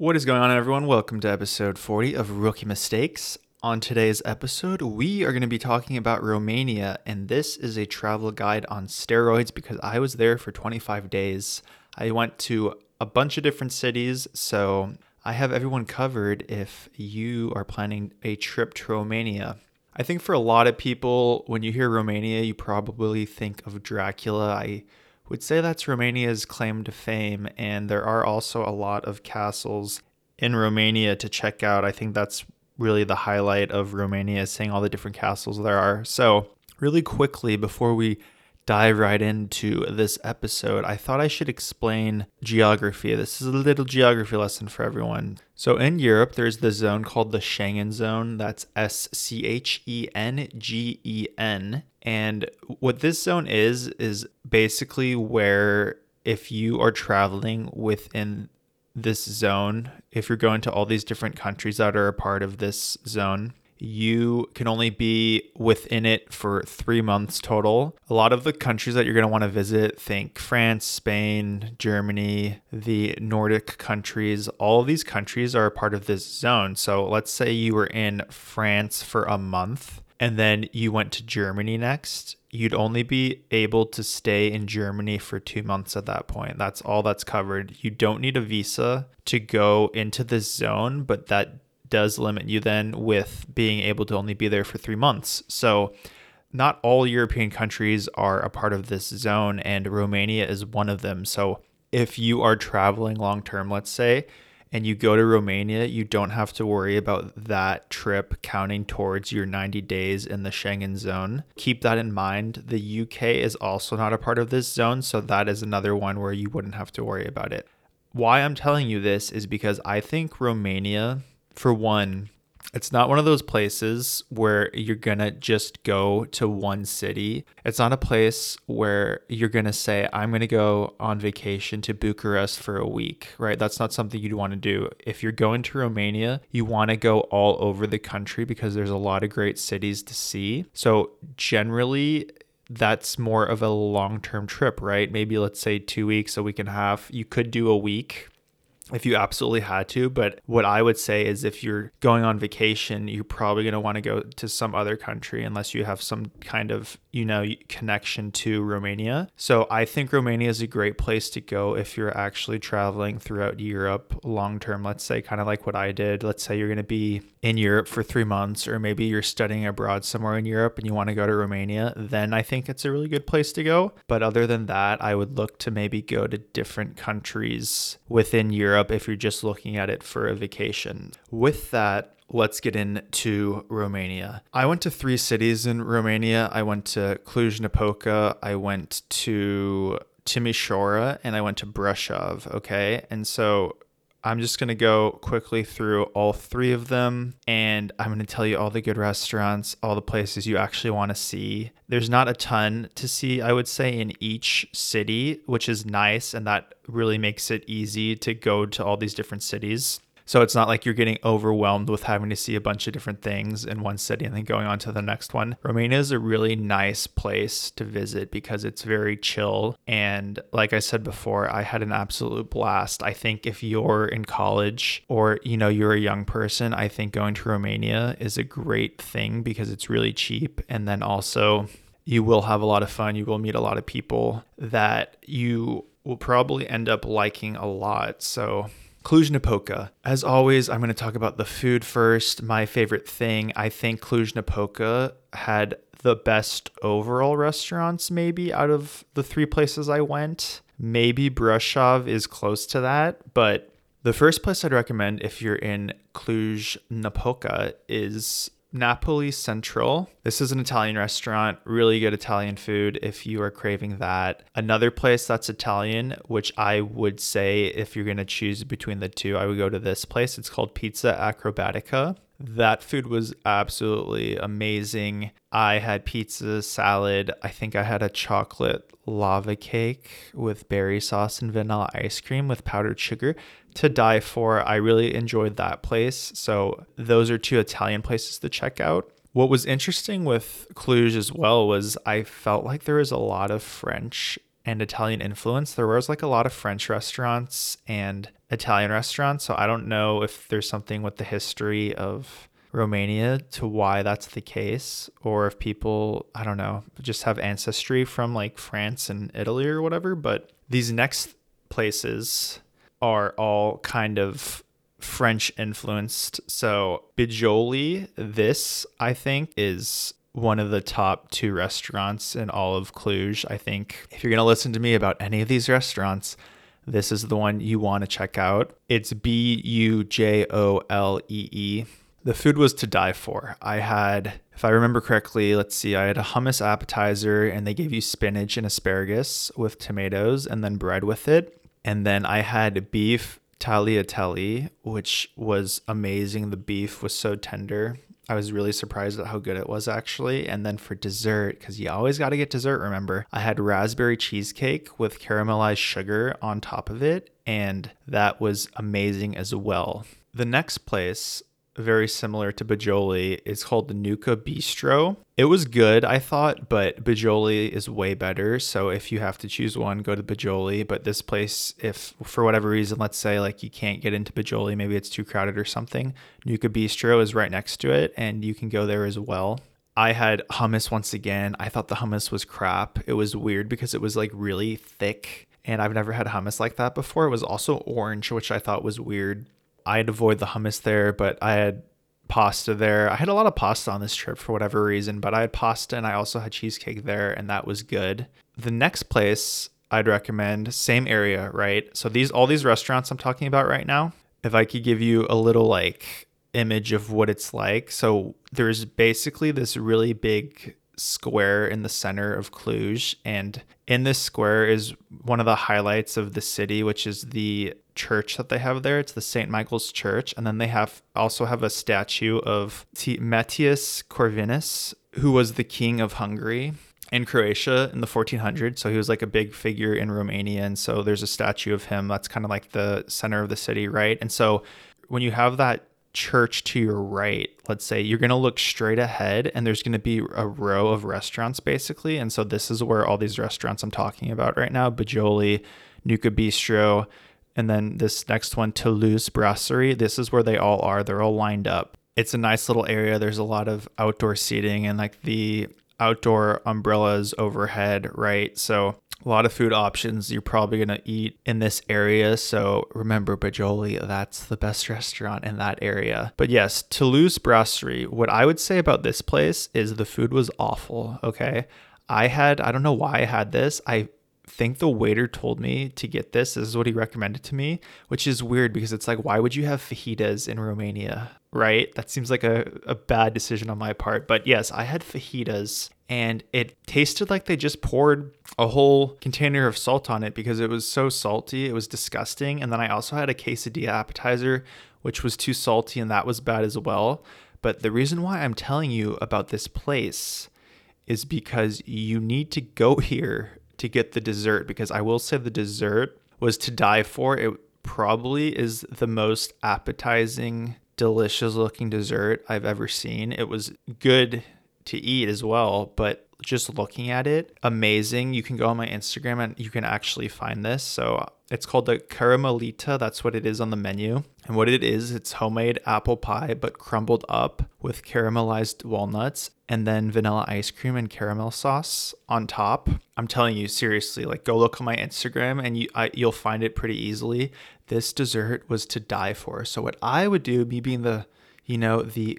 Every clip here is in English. What is going on, everyone? Welcome to episode 40 of Rookie Mistakes. On today's episode, we are going to be talking about Romania, and this is a travel guide on steroids because I was there for 25 days. I went to a bunch of different cities, so I have everyone covered if you are planning a trip to Romania. I think for a lot of people, when you hear Romania, you probably think of Dracula. I would say that's Romania's claim to fame, and there are also a lot of castles in Romania to check out. I think that's really the highlight of Romania, is seeing all the different castles there are. So really quickly, before we dive right into this episode, I thought I should explain geography. This is a little geography lesson for everyone. So in Europe, there's the zone called the Schengen Zone. That's S-C-H-E-N-G-E-N. And what this zone is basically where, if you are traveling within this zone, if you're going to all these different countries that are a part of this zone, you can only be within it for 3 months total. A lot of the countries that you're going to want to visit, think France, Spain, Germany, the Nordic countries, all of these countries are a part of this zone. So let's say you were in France for a month and then you went to Germany next. You'd only be able to stay in Germany for 2 months at that point. That's all that's covered. You don't need a visa to go into this zone, but that does limit you then with being able to only be there for 3 months. So not all European countries are a part of this zone, and Romania is one of them. So if you are traveling long term, let's say, and you go to Romania, you don't have to worry about that trip counting towards your 90 days in the Schengen zone. Keep that in mind. The UK is also not a part of this zone, so that is another one where you wouldn't have to worry about it. Why I'm telling you this is because I think Romania, for one, it's not one of those places where you're going to just go to one city. It's not a place where you're going to say, I'm going to go on vacation to Bucharest for a week, right? That's not something you'd want to do. If you're going to Romania, you want to go all over the country because there's a lot of great cities to see. So generally, that's more of a long-term trip, right? Maybe let's say 2 weeks, a week and a half. You could do a week if you absolutely had to, but what I would say is if you're going on vacation, you're probably going to want to go to some other country unless you have some kind of, connection to Romania. So I think Romania is a great place to go if you're actually traveling throughout Europe long-term, let's say, kind of like what I did. Let's say you're going to be in Europe for 3 months, or maybe you're studying abroad somewhere in Europe and you want to go to Romania, then I think it's a really good place to go. But other than that, I would look to maybe go to different countries within Europe if you're just looking at it for a vacation. With that, let's get into Romania. I went to 3 cities in Romania. I went to Cluj-Napoca, I went to Timișoara, and I went to Brasov, okay? And so I'm just going to go quickly through all 3 of them, and I'm going to tell you all the good restaurants, all the places you actually want to see. There's not a ton to see, I would say, in each city, which is nice, and that really makes it easy to go to all these different cities. So it's not like you're getting overwhelmed with having to see a bunch of different things in one city and then going on to the next one. Romania is a really nice place to visit because it's very chill. And like I said before, I had an absolute blast. I think if you're in college or, you're a young person, I think going to Romania is a great thing because it's really cheap. And then also you will have a lot of fun. You will meet a lot of people that you will probably end up liking a lot. So Cluj-Napoca. As always, I'm going to talk about the food first. My favorite thing, I think Cluj-Napoca had the best overall restaurants maybe out of the 3 places I went. Maybe Brasov is close to that, but the first place I'd recommend if you're in Cluj-Napoca is Napoli Central. This is an Italian restaurant, really good Italian food if you are craving that. Another place that's Italian, which I would say if you're going to choose between the 2, I would go to this place. It's called Pizza Acrobatica. That food was absolutely amazing. I had pizza, salad. I think I had a chocolate lava cake with berry sauce and vanilla ice cream with powdered sugar. To die for. I really enjoyed that place. So those are 2 Italian places to check out. What was interesting with Cluj as well was I felt like there was a lot of French and Italian influence. There was like a lot of French restaurants and Italian restaurants. So I don't know if there's something with the history of Romania to why that's the case, or if people, I don't know, just have ancestry from like France and Italy or whatever. But these next places are all kind of French influenced. So Bijoli, this I think is one of the top two restaurants in all of Cluj. I think if you're going to listen to me about any of these restaurants, this is the one you want to check out. It's Bujolee. The food was to die for. I had, if I remember correctly, I had a hummus appetizer, and they gave you spinach and asparagus with tomatoes and then bread with it. And then I had beef tagliatelle, which was amazing. The beef was so tender. I was really surprised at how good it was, actually. And then for dessert, because you always got to get dessert, remember, I had raspberry cheesecake with caramelized sugar on top of it, and that was amazing as well. The next place, very similar to Bijoli, is called the Nuka Bistro. It was good, I thought, but Bijoli is way better. So if you have to choose one, go to Bijoli. But this place, if for whatever reason, let's say like you can't get into Bijoli, maybe it's too crowded or something, Nuka Bistro is right next to it, and you can go there as well. I had hummus once again. I thought the hummus was crap. It was weird because it was like really thick, and I've never had hummus like that before. It was also orange, which I thought was weird. I'd avoid the hummus there, but I had pasta there. I had a lot of pasta on this trip for whatever reason, but I had pasta and I also had cheesecake there, and that was good. The next place I'd recommend, same area, right? So all these restaurants I'm talking about right now, if I could give you a little like image of what it's like. So there's basically this really big square in the center of Cluj, and in this square is one of the highlights of the city, which is the church that they have there. It's the Saint Michael's Church, and then they also have a statue of Matthias Corvinus, who was the king of Hungary and Croatia in the 1400s. So he was like a big figure in Romania, and so there's a statue of him. That's kind of like the center of the city, right? And so when you have that church to your right, let's say you're going to look straight ahead, and there's going to be a row of restaurants basically. And so this is where all these restaurants I'm talking about right now, Bijoli, Nuka Bistro, and then this next one, Toulouse Brasserie, this is where they all are. They're all lined up. It's a nice little area. There's a lot of outdoor seating and like the outdoor umbrellas overhead, right? So a lot of food options you're probably going to eat in this area. So remember, Bijoli, that's the best restaurant in that area. But yes, Toulouse Brasserie, what I would say about this place is the food was awful, okay? I don't know why I had this. I think the waiter told me to get this. This is what he recommended to me, which is weird because it's like, why would you have fajitas in Romania, right? That seems like a bad decision on my part. But yes, I had fajitas, and it tasted like they just poured a whole container of salt on it because it was so salty. It was disgusting. And then I also had a quesadilla appetizer, which was too salty, and that was bad as well. But the reason why I'm telling you about this place is because you need to go here to get the dessert, because I will say the dessert was to die for. It probably is the most appetizing, delicious looking dessert I've ever seen. It was good to eat as well, but just looking at it, amazing. You can go on my Instagram and you can actually find this. So it's called the Caramelita. That's what it is on the menu. And what it is, it's homemade apple pie, but crumbled up with caramelized walnuts and then vanilla ice cream and caramel sauce on top. I'm telling you, seriously, like go look on my Instagram and you'll find it pretty easily. This dessert was to die for. So what I would do, me being the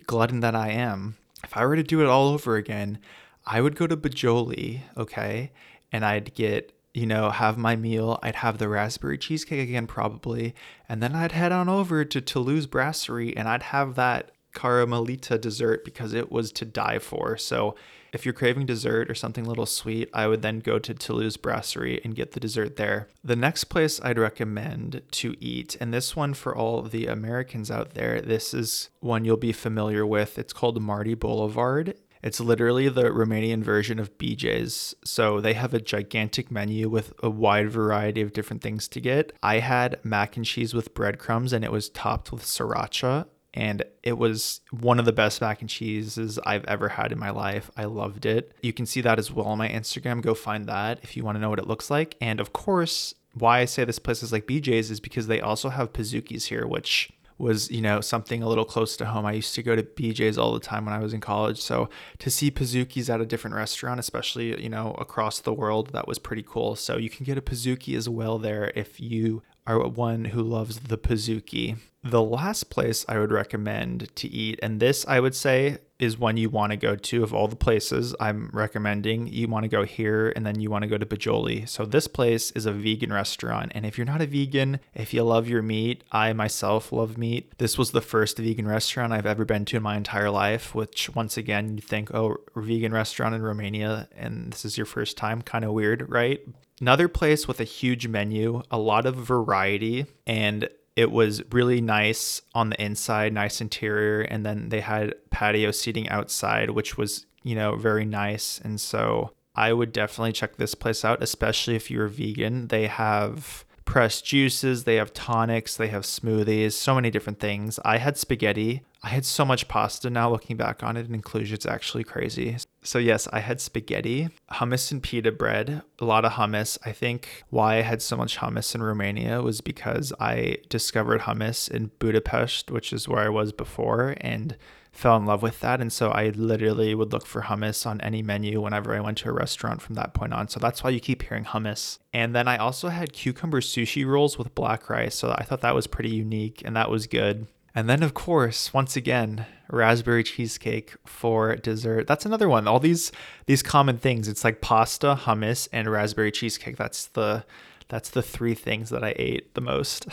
glutton that I am, if I were to do it all over again, I would go to Bijoli, okay, and I'd get, have my meal. I'd have the raspberry cheesecake again probably, and then I'd head on over to Toulouse Brasserie and I'd have that Caramelita dessert because it was to die for. So if you're craving dessert or something a little sweet, I would then go to Toulouse Brasserie and get the dessert there. The next place I'd recommend to eat, and this one for all the Americans out there, this is one you'll be familiar with. It's called Mardi Boulevard. It's literally the Romanian version of BJ's. So they have a gigantic menu with a wide variety of different things to get. I had mac and cheese with breadcrumbs, and it was topped with sriracha. and it was one of the best mac and cheeses I've ever had in my life. I loved it. You can see that as well on my Instagram. Go find that if you want to know what it looks like. And of course, why I say this place is like BJ's is because they also have Pizookies here, which was, you know, something a little close to home. I used to go to BJ's all the time when I was in college. So to see Pizookies at a different restaurant, especially, you know, across the world, that was pretty cool. So you can get a Pizookie as well there if you are one who loves the Pizookie. The last place I would recommend to eat, and this I would say is one you want to go to of all the places I'm recommending, you want to go here and then you want to go to Bajoli. So this place is a vegan restaurant. And if you're not a vegan, if you love your meat, I myself love meat. This was the first vegan restaurant I've ever been to in my entire life, which once again, you think, oh, vegan restaurant in Romania, and this is your first time, kind of weird, right? Another place with a huge menu, a lot of variety, and it was really nice on the inside, nice interior, and then they had patio seating outside, which was, you know, very nice. And so I would definitely check this place out, especially if you're vegan. They have pressed juices, they have tonics, they have smoothies, so many different things. I had spaghetti. I had so much pasta now looking back on it in Cluj, it's actually crazy. So yes, I had spaghetti, hummus and pita bread, a lot of hummus. I think why I had so much hummus in Romania was because I discovered hummus in Budapest, which is where I was before, and fell in love with that. And so I literally would look for hummus on any menu whenever I went to a restaurant from that point on. So that's why you keep hearing hummus. And then I also had cucumber sushi rolls with black rice. So I thought that was pretty unique and that was good. And then, of course, once again, raspberry cheesecake for dessert. That's another one. All these common things. It's like pasta, hummus, and raspberry cheesecake. That's the three things that I ate the most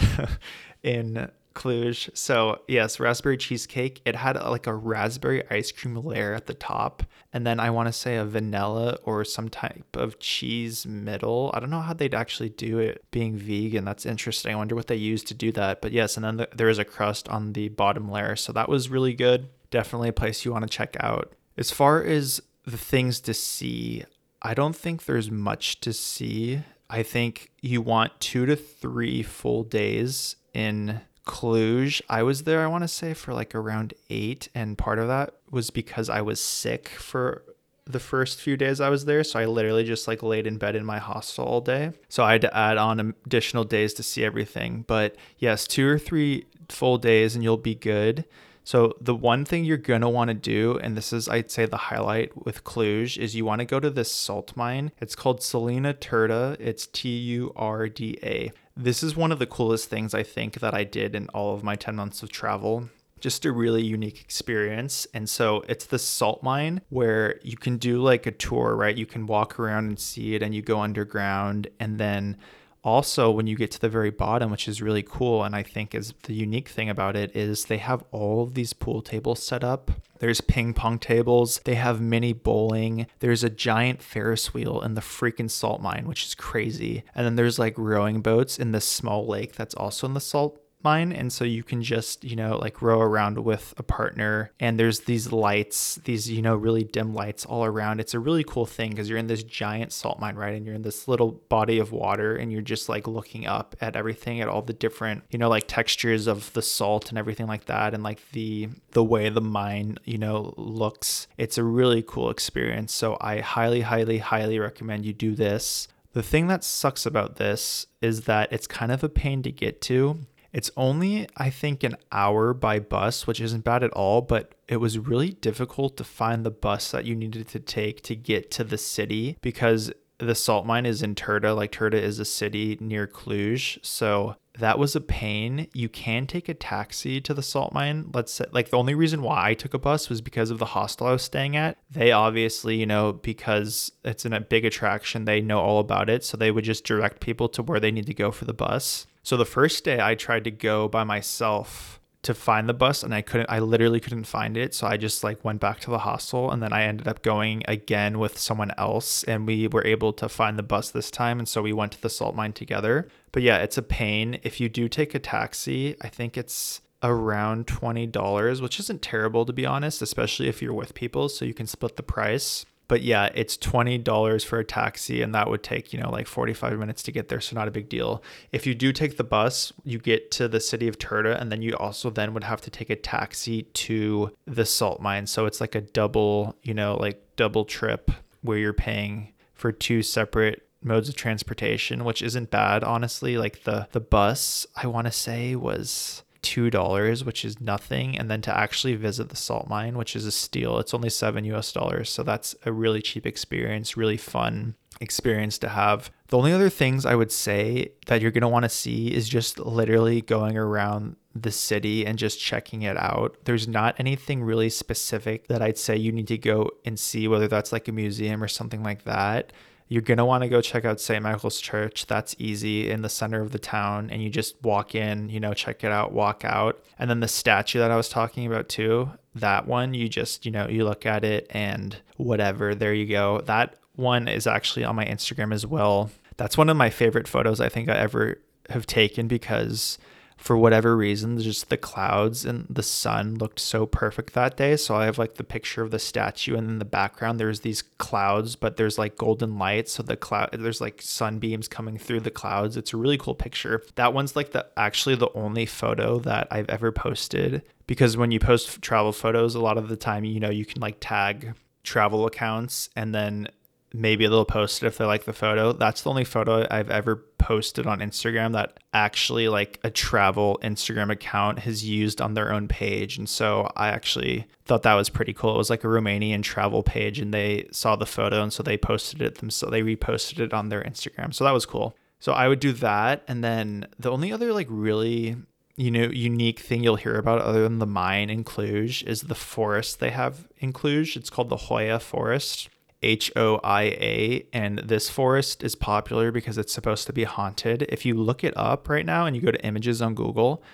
in Cluj. So yes, raspberary cheesecake. It had like a raspberry ice cream layer at the top. And then I want to say a vanilla or some type of cheese middle. I don't know how they'd actually do it being vegan. That's interesting. I wonder what they use to do that. But yes, and then there is a crust on the bottom layer. So that was really good. Definitely a place you want to check out. As far as the things to see, I don't think there's much to see. I think you want 2 to 3 full days in Cluj. I was there, I want to say, for like around 8, and part of that was because I was sick for the first few days I was there, so I literally just like laid in bed in my hostel all day, so I had to add on additional days to see everything. But yes, 2 or 3 full days and you'll be good. So the one thing you're going to want to do, and this is, I'd say, the highlight with Cluj, is you want to go to this salt mine. It's called Salina Turda. It's Turda. This is one of the coolest things I think that I did in all of my 10 months of travel. Just a really unique experience. And so it's the salt mine where you can do like a tour, right? You can walk around and see it, and you go underground. And then also, when you get to the very bottom, which is really cool, and I think is the unique thing about it, is they have all of these pool tables set up. There's ping pong tables. They have mini bowling. There's a giant Ferris wheel in the freaking salt mine, which is crazy. And then there's like rowing boats in this small lake that's also in the salt mine. And so you can just, you know, like row around with a partner. And there's these lights, these, you know, really dim lights all around. It's a really cool thing because you're in this giant salt mine, right? And you're in this little body of water and you're just like looking up at everything, at all the different, you know, like textures of the salt and everything like that. And like the way the mine, you know, looks. It's a really cool experience. So I highly, highly, highly recommend you do this. The thing that sucks about this is that it's kind of a pain to get to. It's only, I think, an hour by bus, which isn't bad at all, but it was really difficult to find the bus that you needed to take to get to the city because the salt mine is in Turda. Like, Turda is a city near Cluj, so that was a pain. You can take a taxi to the salt mine. Let's say, like, the only reason why I took a bus was because of the hostel I was staying at. They obviously, you know, because it's a big attraction, they know all about it, so they would just direct people to where they need to go for the bus. So the first day I tried to go by myself to find the bus and I literally couldn't find it. So I just like went back to the hostel and then I ended up going again with someone else and we were able to find the bus this time. And so we went to the salt mine together. But yeah, it's a pain. If you do take a taxi, I think it's around $20, which isn't terrible to be honest, especially if you're with people. So you can split the price. But yeah, it's $20 for a taxi, and that would take, you know, like 45 minutes to get there. So not a big deal. If you do take the bus, you get to the city of Turda, and then you also then would have to take a taxi to the salt mine. So it's like a double, you know, like double trip where you're paying for two separate modes of transportation, which isn't bad, honestly. Like the bus, I want to say, was $2, which is nothing, and then to actually visit the salt mine, which is a steal, it's only $7 US. So that's a really cheap experience, really fun experience to have. The only other things I would say that you're going to want to see is just literally going around the city and just checking it out. There's not anything really specific that I'd say you need to go and see, whether that's like a museum or something like that. You're going to want to go check out Saint Michael's Church. That's easy, in the center of the town. And you just walk in, you know, check it out, walk out. And then the statue that I was talking about too, that one, you just, you know, you look at it and whatever, there you go. That one is actually on my Instagram as well. That's one of my favorite photos I think I ever have taken, because for whatever reason, just the clouds and the sun looked so perfect that day. So I have like the picture of the statue, and in the background there's these clouds, but there's like golden lights. So the cloud, there's like sunbeams coming through the clouds. It's a really cool picture. That one's like actually the only photo that I've ever posted, because when you post travel photos, a lot of the time, you know, you can like tag travel accounts, and then maybe they'll post it if they like the photo. That's the only photo I've ever posted on Instagram that actually like a travel Instagram account has used on their own page. And so I actually thought that was pretty cool. It was like a Romanian travel page, and they saw the photo, and so they posted it themselves. They reposted it on their Instagram. So that was cool. So I would do that. And then the only other like really, you know, unique thing you'll hear about other than the mine in Cluj is the forest they have in Cluj. It's called the Hoya Forest. HOIA, and this forest is popular because it's supposed to be haunted. If you look it up right now and you go to images on Google,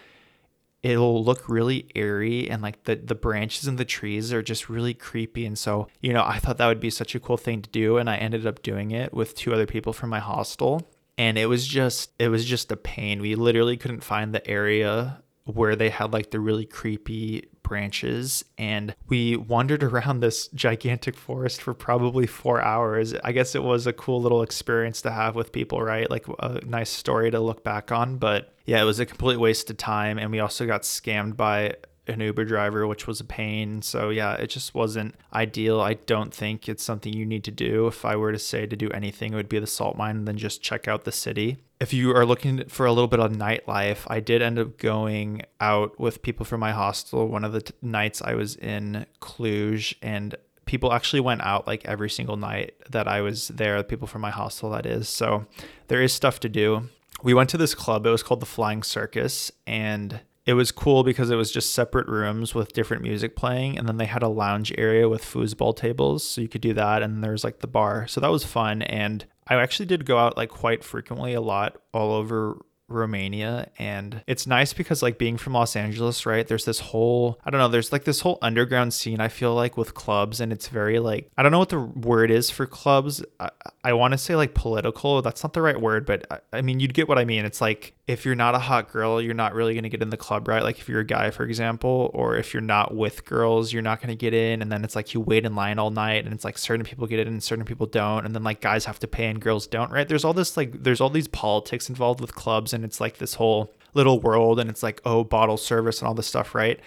it'll look really eerie, and like the branches and the trees are just really creepy. And so, you know, I thought that would be such a cool thing to do, and I ended up doing it with two other people from my hostel, and it was just a pain. We literally couldn't find the area where they had like the really creepy branches, and we wandered around this gigantic forest for probably 4 hours. I guess it was a cool little experience to have with people, right? Like a nice story to look back on. But yeah, it was a complete waste of time, and we also got scammed by an Uber driver, which was a pain. So yeah, it just wasn't ideal. I don't think it's something you need to do. If I were to say to do anything, it would be the salt mine and then just check out the city. If you are looking for a little bit of nightlife, I did end up going out with people from my hostel one of the nights I was in Cluj, and people actually went out like every single night that I was there, people from my hostel, that is. So there is stuff to do. We went to this club. It was called the Flying Circus, and it was cool because it was just separate rooms with different music playing, and then they had a lounge area with foosball tables, so you could do that, and there was like the bar. So that was fun, and I actually did go out like quite frequently, a lot, all over Romania. And it's nice because like being from Los Angeles, right, there's this whole, I don't know, there's like this whole underground scene, I feel like, with clubs, and it's very like, I don't know what the word is for clubs. I want to say like political. That's not the right word, but I mean, you'd get what I mean. It's like, if you're not a hot girl, you're not really going to get in the club, right? Like if you're a guy, for example, or if you're not with girls, you're not going to get in. And then it's like you wait in line all night, and it's like certain people get in and certain people don't. And then like guys have to pay and girls don't, right? There's all these politics involved with clubs, and it's like this whole little world, and it's like, oh, bottle service and all this stuff, right?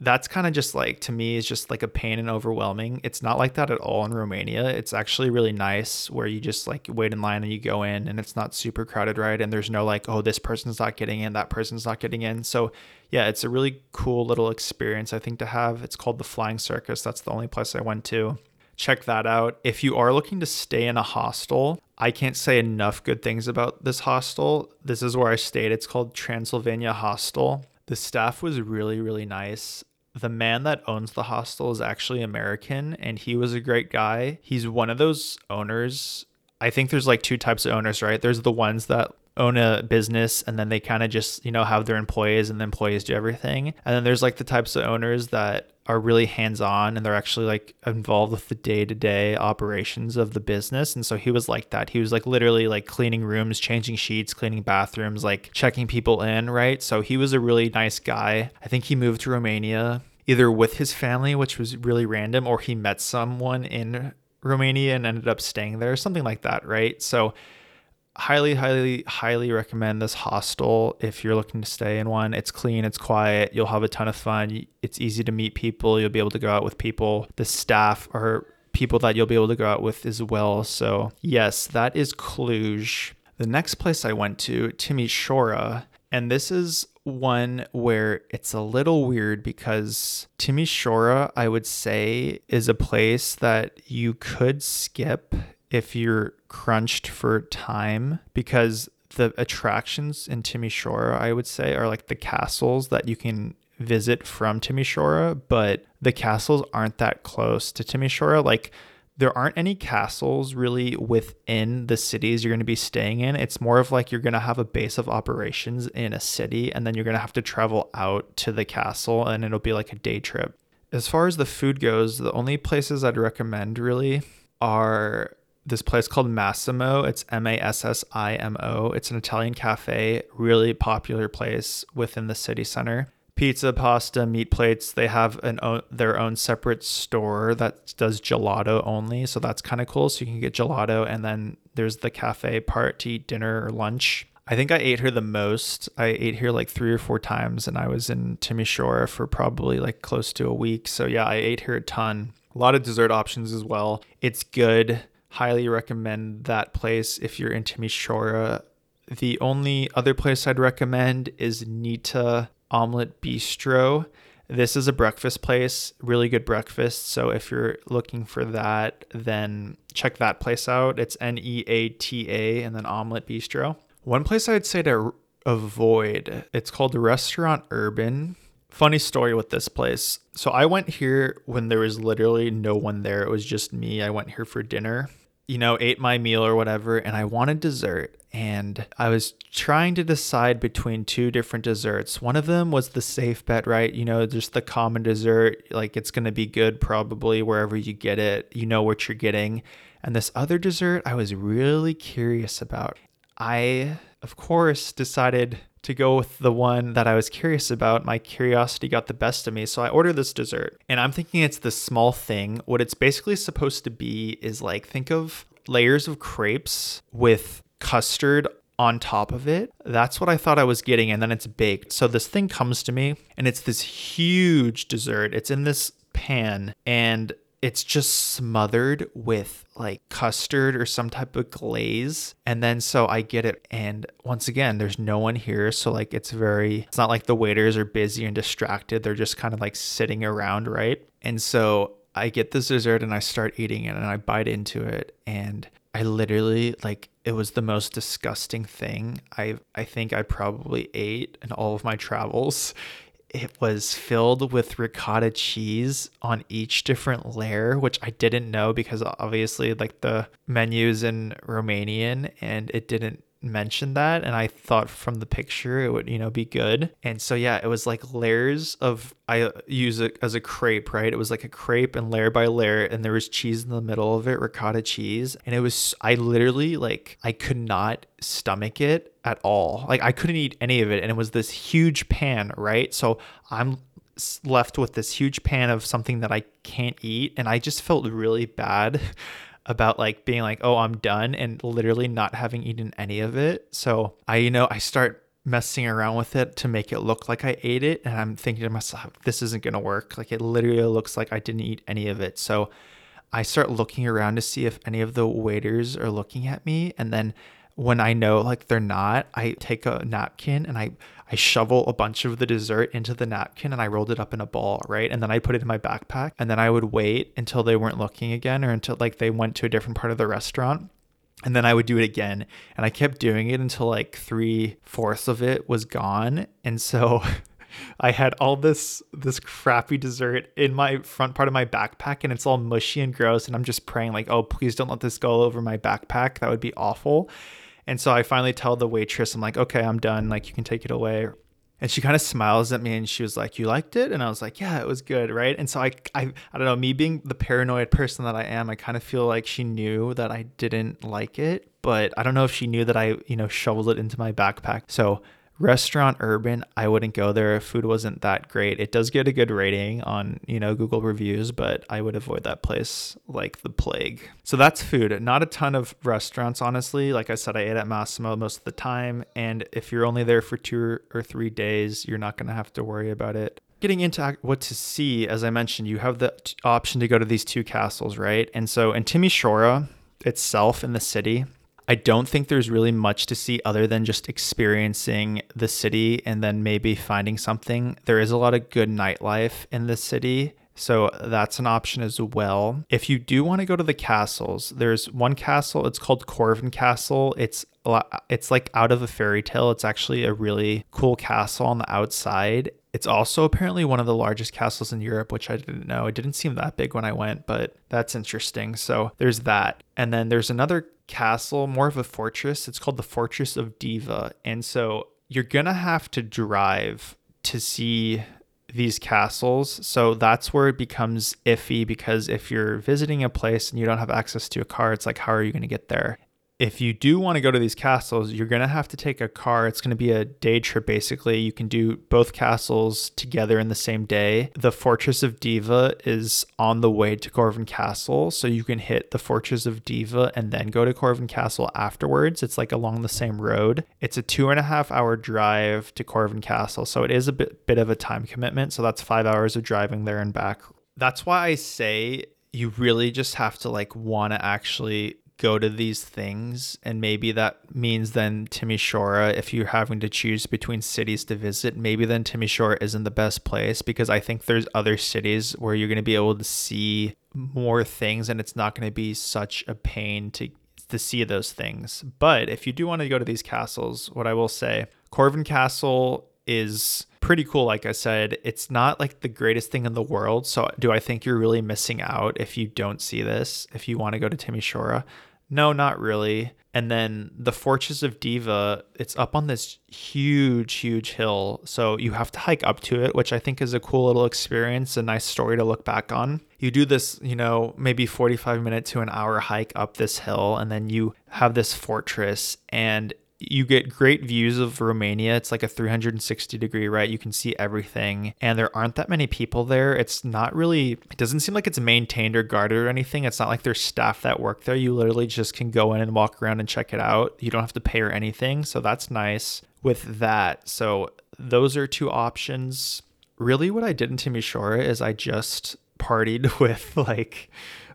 That's kind of just like, to me, is just like a pain and overwhelming. It's not like that at all in Romania. It's actually really nice where you just like wait in line and you go in, and it's not super crowded, right? And there's no like, oh, this person's not getting in, that person's not getting in. So yeah, it's a really cool little experience, I think, to have. It's called the Flying Circus. That's the only place I went to. Check that out. If you are looking to stay in a hostel, I can't say enough good things about this hostel. This is where I stayed. It's called Transylvania Hostel. The staff was really, really nice. The man that owns the hostel is actually American, and he was a great guy. He's one of those owners. I think there's like two types of owners, right? There's the ones that own a business, and then they kind of just, you know, have their employees, and the employees do everything. And then there's like the types of owners that are really hands-on, and they're actually like involved with the day-to-day operations of the business. And so he was like that. He was like literally like cleaning rooms, changing sheets, cleaning bathrooms, like checking people in, right? So he was a really nice guy. I think he moved to Romania either with his family, which was really random, or he met someone in Romania and ended up staying there, something like that, right? So highly, highly, highly recommend this hostel if you're looking to stay in one. It's clean, it's quiet, you'll have a ton of fun. It's easy to meet people. You'll be able to go out with people. The staff are people that you'll be able to go out with as well. So yes, that is Cluj. The next place I went to, Timișoara, and this is one where it's a little weird because Timișoara, I would say, is a place that you could skip if you're crunched for time, because the attractions in Timișoara, I would say, are like the castles that you can visit from Timișoara, but the castles aren't that close to Timișoara. Like, there aren't any castles really within the cities you're going to be staying in. It's more of like you're going to have a base of operations in a city, and then you're going to have to travel out to the castle, and it'll be like a day trip. As far as the food goes, the only places I'd recommend really are this place called Massimo. It's Massimo. It's an Italian cafe, really popular place within the city center. Pizza, pasta, meat plates. They have their own separate store that does gelato only. So that's kind of cool. So you can get gelato, and then there's the cafe part to eat dinner or lunch. I think I ate here the most. I ate here like 3 or 4 times, and I was in Timișoara for probably like close to a week. So yeah, I ate here a ton. A lot of dessert options as well. It's good. Highly recommend that place if you're in Timișoara. The only other place I'd recommend is Nita Omelette Bistro. This is a breakfast place, really good breakfast. So if you're looking for that, then check that place out. It's Neata and then Omelette Bistro. One place I'd say to avoid, it's called Restaurant Urban. Funny story with this place. So I went here when there was literally no one there. It was just me. I went here for dinner, you know, ate my meal or whatever, and I wanted dessert. And I was trying to decide between 2 different desserts. One of them was the safe bet, right? You know, just the common dessert, like it's going to be good probably wherever you get it. You know what you're getting. And this other dessert I was really curious about. I, of course, decided to go with the one that I was curious about. My curiosity got the best of me. So I ordered this dessert, and I'm thinking it's this small thing. What it's basically supposed to be is like, think of layers of crepes with custard on top of it. That's what I thought I was getting, and then it's baked. So this thing comes to me, and it's this huge dessert. It's in this pan, and it's just smothered with like custard or some type of glaze. And then so I get it, and once again, there's no one here. So like it's not like the waiters are busy and distracted. They're just kind of like sitting around, right? And so I get this dessert, and I start eating it, and I bite into it, and I literally, like, it was the most disgusting thing I think I probably ate in all of my travels. It was filled with ricotta cheese on each different layer, which I didn't know because obviously like the menu's in Romanian and it didn't mention that. And I thought from the picture it would, you know, be good. And so yeah, it was like layers of, I use it as a crepe, right? It was like a crepe and layer by layer, and there was cheese in the middle of it, ricotta cheese. And it was, I literally, like, I could not stomach it at all. Like I couldn't eat any of it. And it was this huge pan, right? So I'm left with this huge pan of something that I can't eat. And I just felt really bad about like being like, oh, I'm done, and literally not having eaten any of it. So I start messing around with it to make it look like I ate it. And I'm thinking to myself, this isn't going to work. Like it literally looks like I didn't eat any of it. So I start looking around to see if any of the waiters are looking at me. And then when I know like they're not, I take a napkin and I shovel a bunch of the dessert into the napkin, and I rolled it up in a ball, right? And then I put it in my backpack, and then I would wait until they weren't looking again, or until like they went to a different part of the restaurant. And then I would do it again. And I kept doing it until like 3/4 of it was gone. And so I had all this crappy dessert in my front part of my backpack, and it's all mushy and gross. And I'm just praying like, oh, please don't let this go all over my backpack. That would be awful. And so I finally tell the waitress, I'm like, okay, I'm done. Like, you can take it away. And she kind of smiles at me, and she was like, you liked it? And I was like, yeah, it was good, right? And so I don't know, me being the paranoid person that I am, I kind of feel like she knew that I didn't like it, but I don't know if she knew that I, you know, shoveled it into my backpack. So Restaurant Urban, I wouldn't go there if food wasn't that great. It does get a good rating on, you know, Google reviews, but I would avoid that place like the plague. So that's food. Not a ton of restaurants, honestly. Like I said, I ate at Massimo most of the time. And if you're only there for 2 or 3 days, you're not going to have to worry about it. Getting into what to see, as I mentioned, you have the option to go to these two castles, right? And so in Timișoara itself, in the city, I don't think there's really much to see other than just experiencing the city and then maybe finding something. There is a lot of good nightlife in the city, so that's an option as well. If you do want to go to the castles, there's one castle, it's called Corvin Castle. It's like out of a fairy tale. It's actually a really cool castle on the outside. It's also apparently one of the largest castles in Europe, which I didn't know. It didn't seem that big when I went, but that's interesting. So there's that. And then there's another castle, more of a fortress. It's called the Fortress of Deva. And so you're going to have to drive to see these castles. So that's where it becomes iffy, because if you're visiting a place and you don't have access to a car, it's like, how are you going to get there? If you do want to go to these castles, you're going to have to take a car. It's going to be a day trip, basically. You can do both castles together in the same day. The Fortress of Deva is on the way to Corvin Castle, so you can hit the Fortress of Deva and then go to Corvin Castle afterwards. It's like along the same road. It's a 2.5 hour drive to Corvin Castle, so it is a bit of a time commitment. So that's 5 hours of driving there and back. That's why I say you really just have to like want to actually go to these things. And maybe that means then Timișoara, if you're having to choose between cities to visit, maybe then Timișoara isn't the best place, because I think there's other cities where you're going to be able to see more things and it's not going to be such a pain to see those things. But if you do want to go to these castles, what I will say, Corvin Castle is pretty cool. Like I said, it's not like the greatest thing in the world. So do I think you're really missing out if you don't see this, if you want to go to Timișoara? No, not really. And then the Fortress of Deva, it's up on this huge, huge hill. So you have to hike up to it, which I think is a cool little experience, a nice story to look back on. You do this, you know, maybe 45 minute to an hour hike up this hill, and then you have this fortress, and you get great views of Romania. It's like a 360 degree, right? You can see everything. And there aren't that many people there. It's not really, it doesn't seem like it's maintained or guarded or anything. It's not like there's staff that work there. You literally just can go in and walk around and check it out. You don't have to pay or anything. So that's nice with that. So those are two options. Really what I did in Timișoara is I just partied with like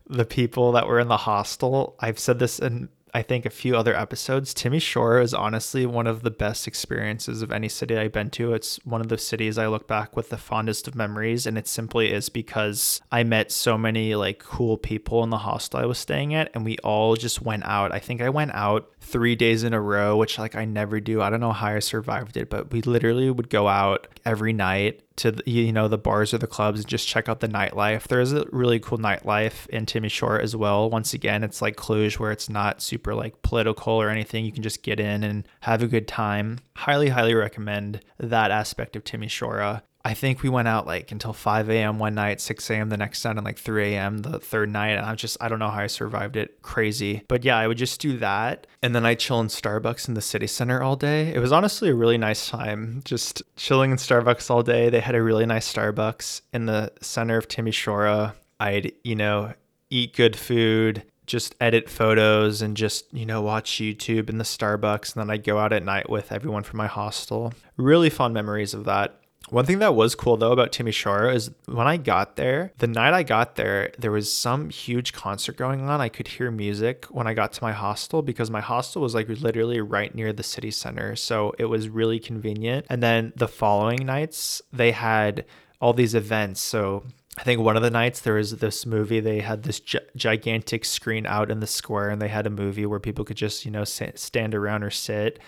the people that were in the hostel. I've said this in I think a few other episodes. Timișoara is honestly one of the best experiences of any city I've been to. It's one of the cities I look back with the fondest of memories, and it simply is because I met so many like cool people in the hostel I was staying at, and we all just went out. I think I went out 3 days in a row, which like I never do. I don't know how I survived it, but we literally would go out every night to the, you know, the bars or the clubs, just check out the nightlife. There is a really cool nightlife in Timișoara as well. Once again, it's like Cluj, where it's not super like political or anything. You can just get in and have a good time. Highly, highly recommend that aspect of Timișoara. I think we went out like until 5 a.m. one night, 6 a.m. the next night, and like 3 a.m. the third night. And I don't know how I survived it. Crazy. But yeah, I would just do that. And then I chill in Starbucks in the city center all day. It was honestly a really nice time just chilling in Starbucks all day. They had a really nice Starbucks in the center of Timișoara. I'd, you know, eat good food, just edit photos, and just, you know, watch YouTube in the Starbucks. And then I'd go out at night with everyone from my hostel. Really fond memories of that. One thing that was cool though about Timișoara is when I got there, the night I got there, there was some huge concert going on. I could hear music when I got to my hostel, because my hostel was like literally right near the city center. So it was really convenient. And then the following nights, they had all these events. So I think one of the nights there was this movie, they had this gigantic screen out in the square, and they had a movie where people could just, you know, stand around or sit.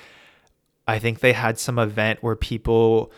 I think they had some event where people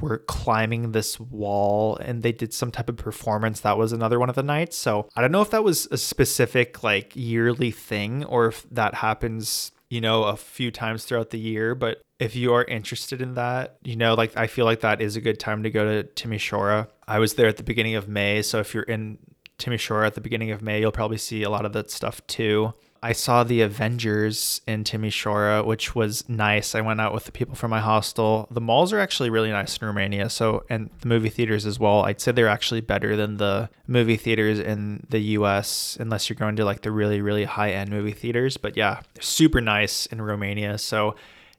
were climbing this wall, and they did some type of performance. That was another one of the nights. So I don't know if that was a specific like yearly thing, or if that happens, you know, a few times throughout the year. But if you are interested in that, you know, like I feel like that is a good time to go to Timișoara. I was there at the beginning of May. So if you're in Timișoara at the beginning of May, you'll probably see a lot of that stuff too. I saw the Avengers in Timișoara, which was nice. I went out with the people from my hostel. The malls are actually really nice in Romania, so, and the movie theaters as well. I'd say they're actually better than the movie theaters in the US, unless you're going to like the really, really high-end movie theaters. But yeah, super nice in Romania. So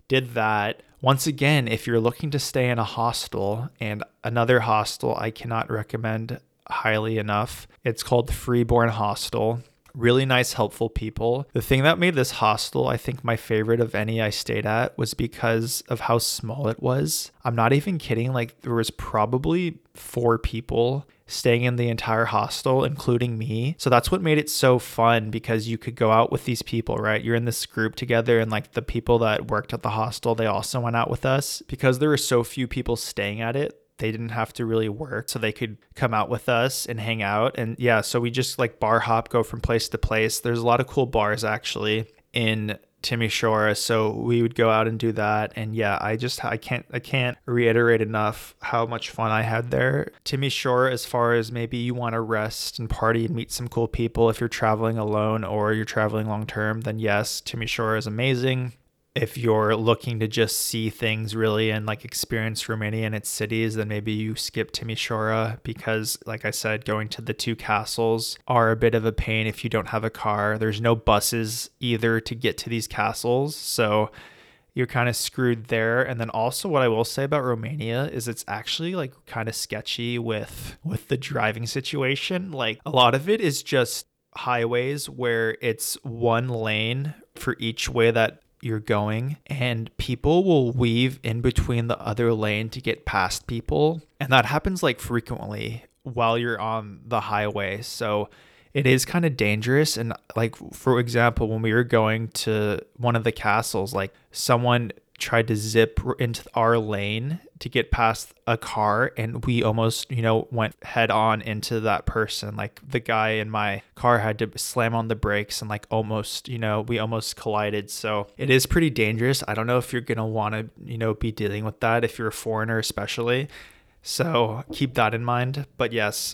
did that. Once again, if you're looking to stay in a hostel, and another hostel I cannot recommend highly enough, it's called the Freeborn Hostel. Really nice, helpful people. The thing that made this hostel, I think, my favorite of any I stayed at was because of how small it was. I'm not even kidding. Like, there was probably 4 people staying in the entire hostel, including me. So that's what made it so fun, because you could go out with these people, right? You're in this group together, and like the people that worked at the hostel, they also went out with us. Because there were so few people staying at it, they didn't have to really work, so they could come out with us and hang out. And yeah, so we just like bar hop, go from place to place. There's a lot of cool bars actually in Timișoara, so we would go out and do that. And yeah, I can't reiterate enough how much fun I had there. Timișoara, as far as maybe you want to rest and party and meet some cool people, if you're traveling alone or you're traveling long term, then yes, Timișoara is amazing. If you're looking to just see things really and like experience Romania and its cities, then maybe you skip Timișoara, because like I said, going to the 2 castles are a bit of a pain if you don't have a car. There's no buses either to get to these castles, so you're kind of screwed there. And then also what I will say about Romania is it's actually like kind of sketchy with the driving situation. Like a lot of it is just highways where it's one lane for each way that you're going, and people will weave in between the other lane to get past people, and that happens like frequently while you're on the highway, so it is kind of dangerous. And like, for example, when we were going to one of the castles, like someone tried to zip into our lane to get past a car, and we almost, you know, went head on into that person. Like the guy in my car had to slam on the brakes and like almost, you know, we almost collided. So it is pretty dangerous. I don't know if you're going to want to, you know, be dealing with that if you're a foreigner, especially. So keep that in mind. But yes,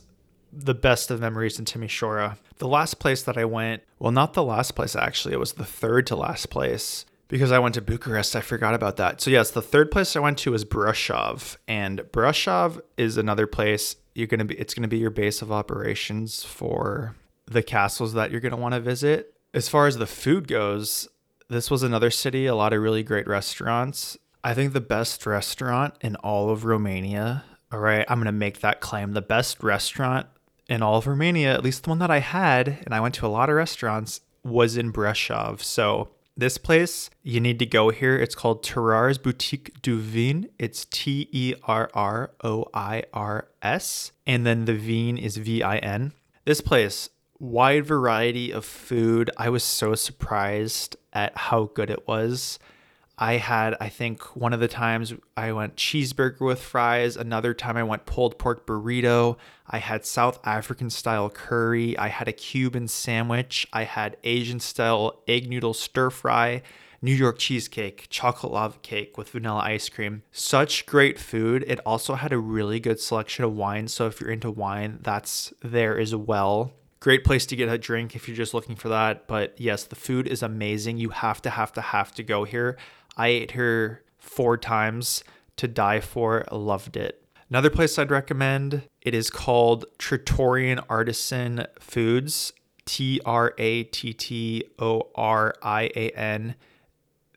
the best of memories in Timișoara. The last place that I went, well, not the last place, actually, it was the third to last place, because I went to Bucharest, I forgot about that. So yes, the third place I went to was Brasov, and Brasov is another place it's gonna be your base of operations for the castles that you're gonna want to visit. As far as the food goes, this was another city, a lot of really great restaurants. I think the best restaurant in all of Romania. All right, I'm gonna make that claim. The best restaurant in all of Romania, at least the one that I had, and I went to a lot of restaurants, was in Brasov. So this place, you need to go here. It's called Terroir's Boutique du Vin. It's Terroirs. And then the Vin is Vin. This place, wide variety of food. I was so surprised at how good it was. I had, I think, one of the times I went cheeseburger with fries. Another time I went pulled pork burrito. I had South African style curry. I had a Cuban sandwich. I had Asian style egg noodle stir fry, New York cheesecake, chocolate lava cake with vanilla ice cream. Such great food. It also had a really good selection of wine. So if you're into wine, that's there as well. Great place to get a drink if you're just looking for that. But yes, the food is amazing. You have to go here. I ate here 4 times, to die for. Loved it. Another place I'd recommend, it is called Trattoria N Artisan Foods, Trattorian.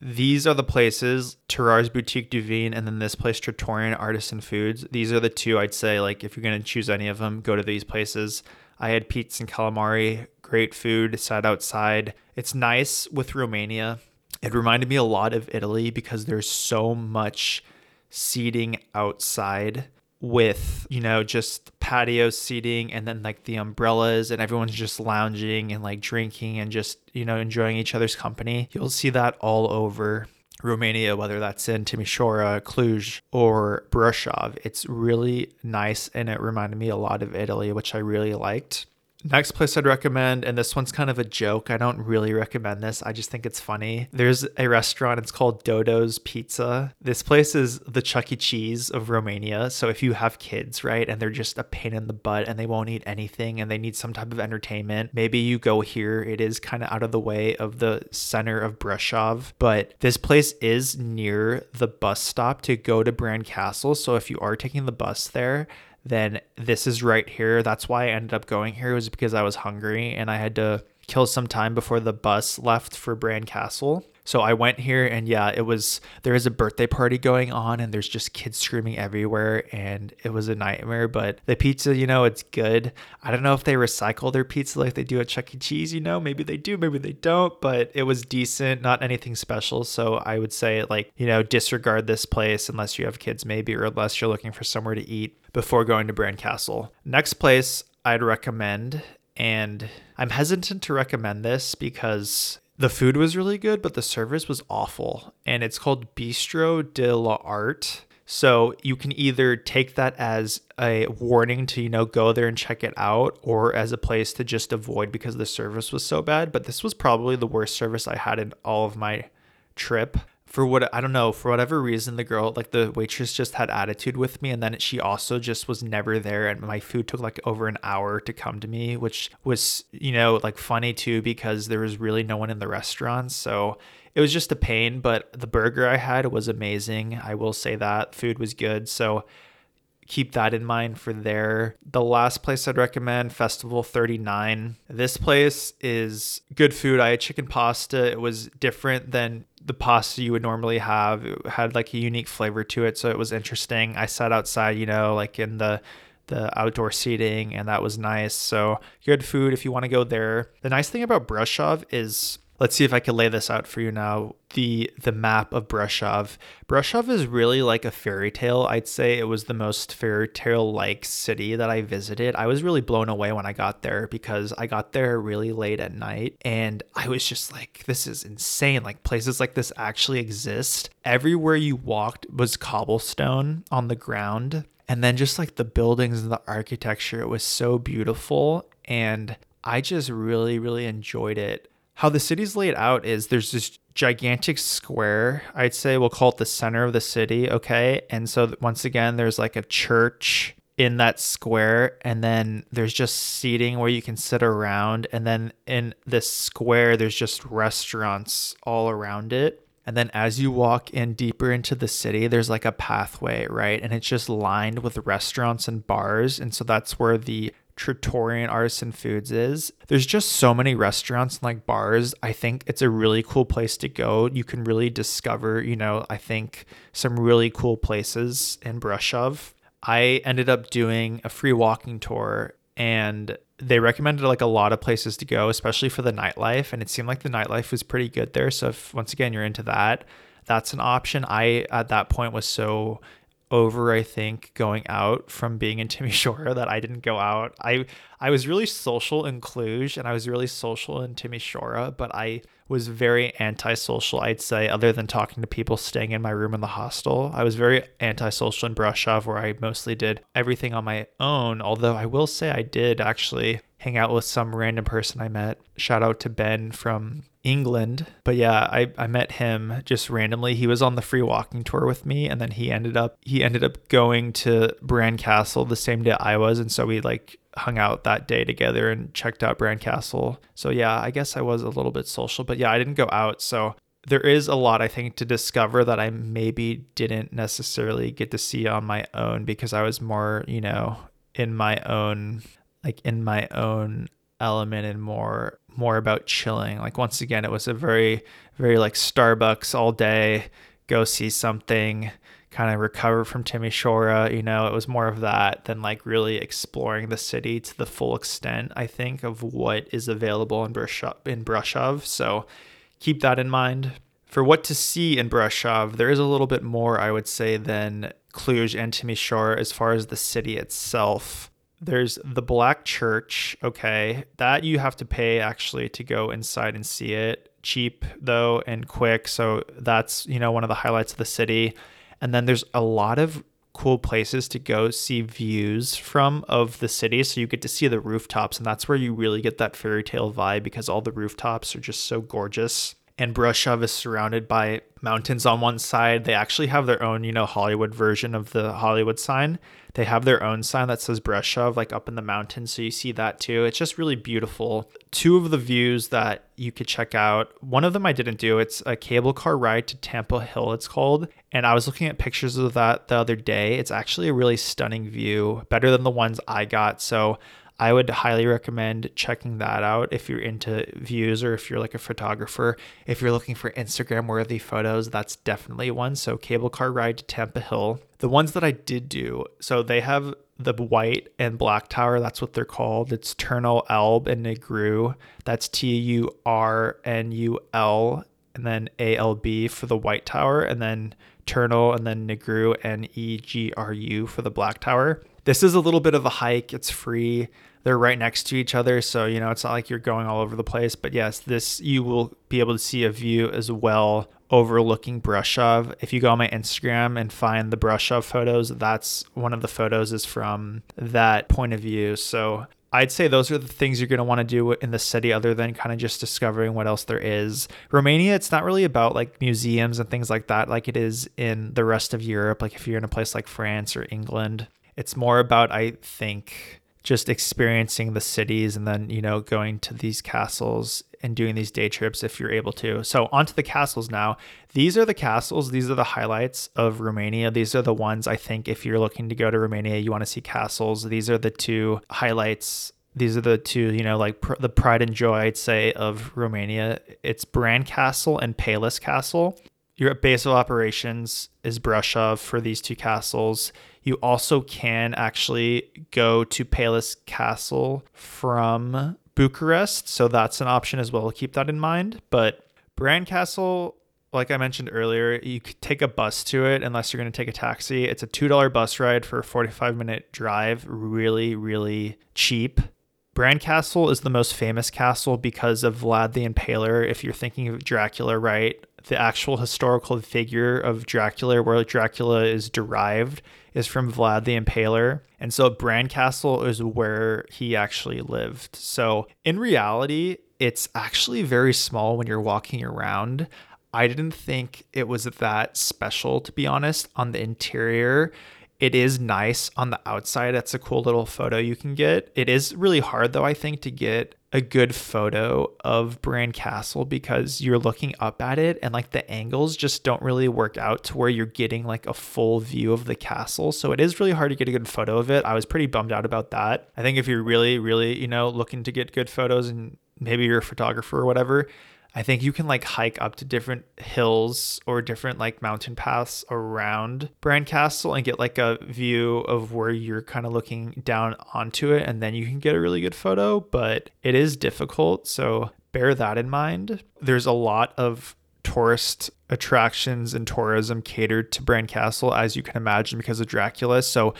These are the places, Terroir's Boutique du Vin, and then this place, Trattoria N Artisan Foods. These are the 2 I'd say, like, if you're going to choose any of them, go to these places. I had pizza and calamari, great food, sat outside. It's nice with Romania. It reminded me a lot of Italy because there's so much seating outside with, you know, just patio seating and then like the umbrellas, and everyone's just lounging and like drinking and just, you know, enjoying each other's company. You'll see that all over Romania, whether that's in Timișoara, Cluj, or Brasov. It's really nice, and it reminded me a lot of Italy, which I really liked. Next place I'd recommend, and this one's kind of a joke. I don't really recommend this. I just think it's funny. There's a restaurant. It's called Dodo's Pizza. This place is the Chuck E. Cheese of Romania. So if you have kids, right, and they're just a pain in the butt and they won't eat anything and they need some type of entertainment, maybe you go here. It is kind of out of the way of the center of Brasov, but this place is near the bus stop to go to Bran Castle. So if you are taking the bus there, then this is right here. That's why I ended up going here, was because I was hungry and I had to kill some time before the bus left for Bran Castle. So I went here, and yeah, there is a birthday party going on and there's just kids screaming everywhere and it was a nightmare, but the pizza, it's good. I don't know if they recycle their pizza like they do at Chuck E. Cheese, maybe they do, maybe they don't, but it was decent, not anything special. So I would say disregard this place unless you have kids maybe, or unless you're looking for somewhere to eat before going to Bran Castle. Next place I'd recommend, and I'm hesitant to recommend this because the food was really good, but the service was awful. And it's called Bistro de la Arte. So you can either take that as a warning to, go there and check it out, or as a place to just avoid because the service was so bad. But this was probably the worst service I had in all of my trip. For whatever reason, the girl, the waitress, just had attitude with me. And then she also just was never there. And my food took over an hour to come to me, which was, funny too, because there was really no one in the restaurant. So it was just a pain, but the burger I had was amazing. I will say that food was good. So keep that in mind for there. The last place I'd recommend, Festival 39. This place is good food. I had chicken pasta. It was different than the pasta you would normally have. It had a unique flavor to it, so it was interesting. I sat outside, in the outdoor seating, and that was nice. So good food if you want to go there. The nice thing about Brasov is, let's see if I can lay this out for you now. The map of Brasov. Brasov is really like a fairy tale. I'd say it was the most fairy tale-like city that I visited. I was really blown away when I got there because I got there really late at night and I was just like, this is insane. Places like this actually exist. Everywhere you walked was cobblestone on the ground. And then just the buildings and the architecture, it was so beautiful. And I just really, really enjoyed it. How the city's laid out is there's this gigantic square, I'd say we'll call it the center of the city, okay? And so once again, there's a church in that square, and then there's just seating where you can sit around, and then in this square, there's just restaurants all around it. And then as you walk in deeper into the city, there's a pathway, right? And it's just lined with restaurants and bars, and so that's where the Trattoria N Artisan Foods is. There's just so many restaurants and bars. I think it's a really cool place to go. You can really discover, I think some really cool places in Brasov. I ended up doing a free walking tour and they recommended a lot of places to go, especially for the nightlife. And it seemed like the nightlife was pretty good there. So if once again, you're into that, that's an option. I, at that point, was so over, I think, going out from being in Timișoara that I didn't go out. I was really social in Cluj and I was really social in Timișoara, but I was very antisocial, I'd say, other than talking to people staying in my room in the hostel. I was very antisocial in Brasov, where I mostly did everything on my own, although I will say I did actually hang out with some random person I met. Shout out to Ben from England. But yeah, I met him just randomly. He was on the free walking tour with me, and then he ended up going to Bran Castle the same day I was, and so we hung out that day together and checked out Bran Castle. So yeah, I guess I was a little bit social, but yeah, I didn't go out. So there is a lot, I think, to discover that I maybe didn't necessarily get to see on my own because I was more, in my own element and more about chilling. Once again, it was a very, very Starbucks all day, go see something, kind of recover from Timișoara. It was more of that than really exploring the city to the full extent, I think, of what is available in Brasov. So keep that in mind. For what to see in Brasov, there is a little bit more, I would say, than Cluj and Timișoara as far as the city itself. There's the Black Church, okay, that you have to pay actually to go inside and see it. Cheap though and quick, so that's, one of the highlights of the city. And then there's a lot of cool places to go see views from of the city. So you get to see the rooftops, and that's where you really get that fairy tale vibe because all the rooftops are just so gorgeous. And Brasov is surrounded by mountains on one side. They actually have their own, you know, Hollywood version of the Hollywood sign. They have their own sign that says Brasov, like up in the mountains. So you see that too. It's just really beautiful. Two of the views that you could check out. One of them I didn't do. It's a cable car ride to Tampa Hill, it's called. And I was looking at pictures of that the other day. It's actually a really stunning view, better than the ones I got. So I would highly recommend checking that out if you're into views or if you're like a photographer. If you're looking for Instagram-worthy photos, that's definitely one. So cable car ride to Tampa Hill. The ones that I did do, so they have the white and black tower. That's what they're called. It's Turnal Alb and Negru. That's Turnul and then ALB for the white tower, and then Turnal and then Negru, Negru for the black tower. This is a little bit of a hike. It's free. They're right next to each other. So, you know, it's not like you're going all over the place. But yes, this, you will be able to see a view as well overlooking Brasov. If you go on my Instagram and find the Brasov photos, that's one of the photos is from that point of view. So I'd say those are the things you're going to want to do in the city other than kind of just discovering what else there is. Romania, it's not really about like museums and things like that, like it is in the rest of Europe. Like if you're in a place like France or England, it's more about, I think, just experiencing the cities and then, you know, going to these castles and doing these day trips if you're able to. So onto the castles now. These are the castles. These are the highlights of Romania. These are the ones I think if you're looking to go to Romania, you want to see castles. These are the two highlights. These are the two, you know, like the pride and joy, I'd say, of Romania. It's Bran Castle and Peleș Castle. Your base of operations is Brasov for these two castles. You also can actually go to Peleș Castle from Bucharest, so that's an option as well. Keep that in mind. But Bran Castle, like I mentioned earlier, you could take a bus to it unless you're going to take a taxi. It's a $2 bus ride for a 45-minute drive. Really, really cheap. Bran Castle is the most famous castle because of Vlad the Impaler. If you're thinking of Dracula, right? The actual historical figure of Dracula, where Dracula is derived, is from Vlad the Impaler. And so Bran Castle is where he actually lived. So in reality, it's actually very small when you're walking around. I didn't think it was that special, to be honest, on the interior. It is nice on the outside. That's a cool little photo you can get. It is really hard, though, I think, to get a good photo of Bran Castle because you're looking up at it and like the angles just don't really work out to where you're getting like a full view of the castle. So it is really hard to get a good photo of it. I was pretty bummed out about that. I think if you're really, really, you know, looking to get good photos and maybe you're a photographer or whatever, I think you can like hike up to different hills or different like mountain paths around Bran Castle and get like a view of where you're kind of looking down onto it, and then you can get a really good photo, but it is difficult, so bear that in mind. There's a lot of tourist attractions and tourism catered to Bran Castle, as you can imagine, because of Dracula. So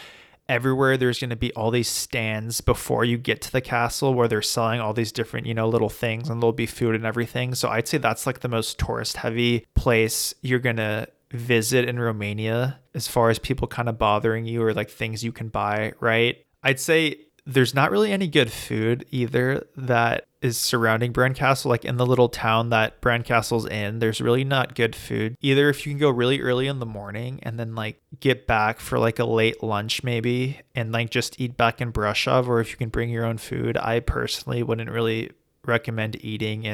everywhere there's going to be all these stands before you get to the castle where they're selling all these different, you know, little things, and there'll be food and everything. So I'd say that's like the most tourist heavy place you're going to visit in Romania as far as people kind of bothering you or like things you can buy, right? I'd say there's not really any good food either that is surrounding Bran Castle. Like in the little town that Bran Castle's in, there's really not good food. Either if you can go really early in the morning and then like get back for like a late lunch maybe and like just eat back in Brasov, or if you can bring your own food. I personally wouldn't really recommend eating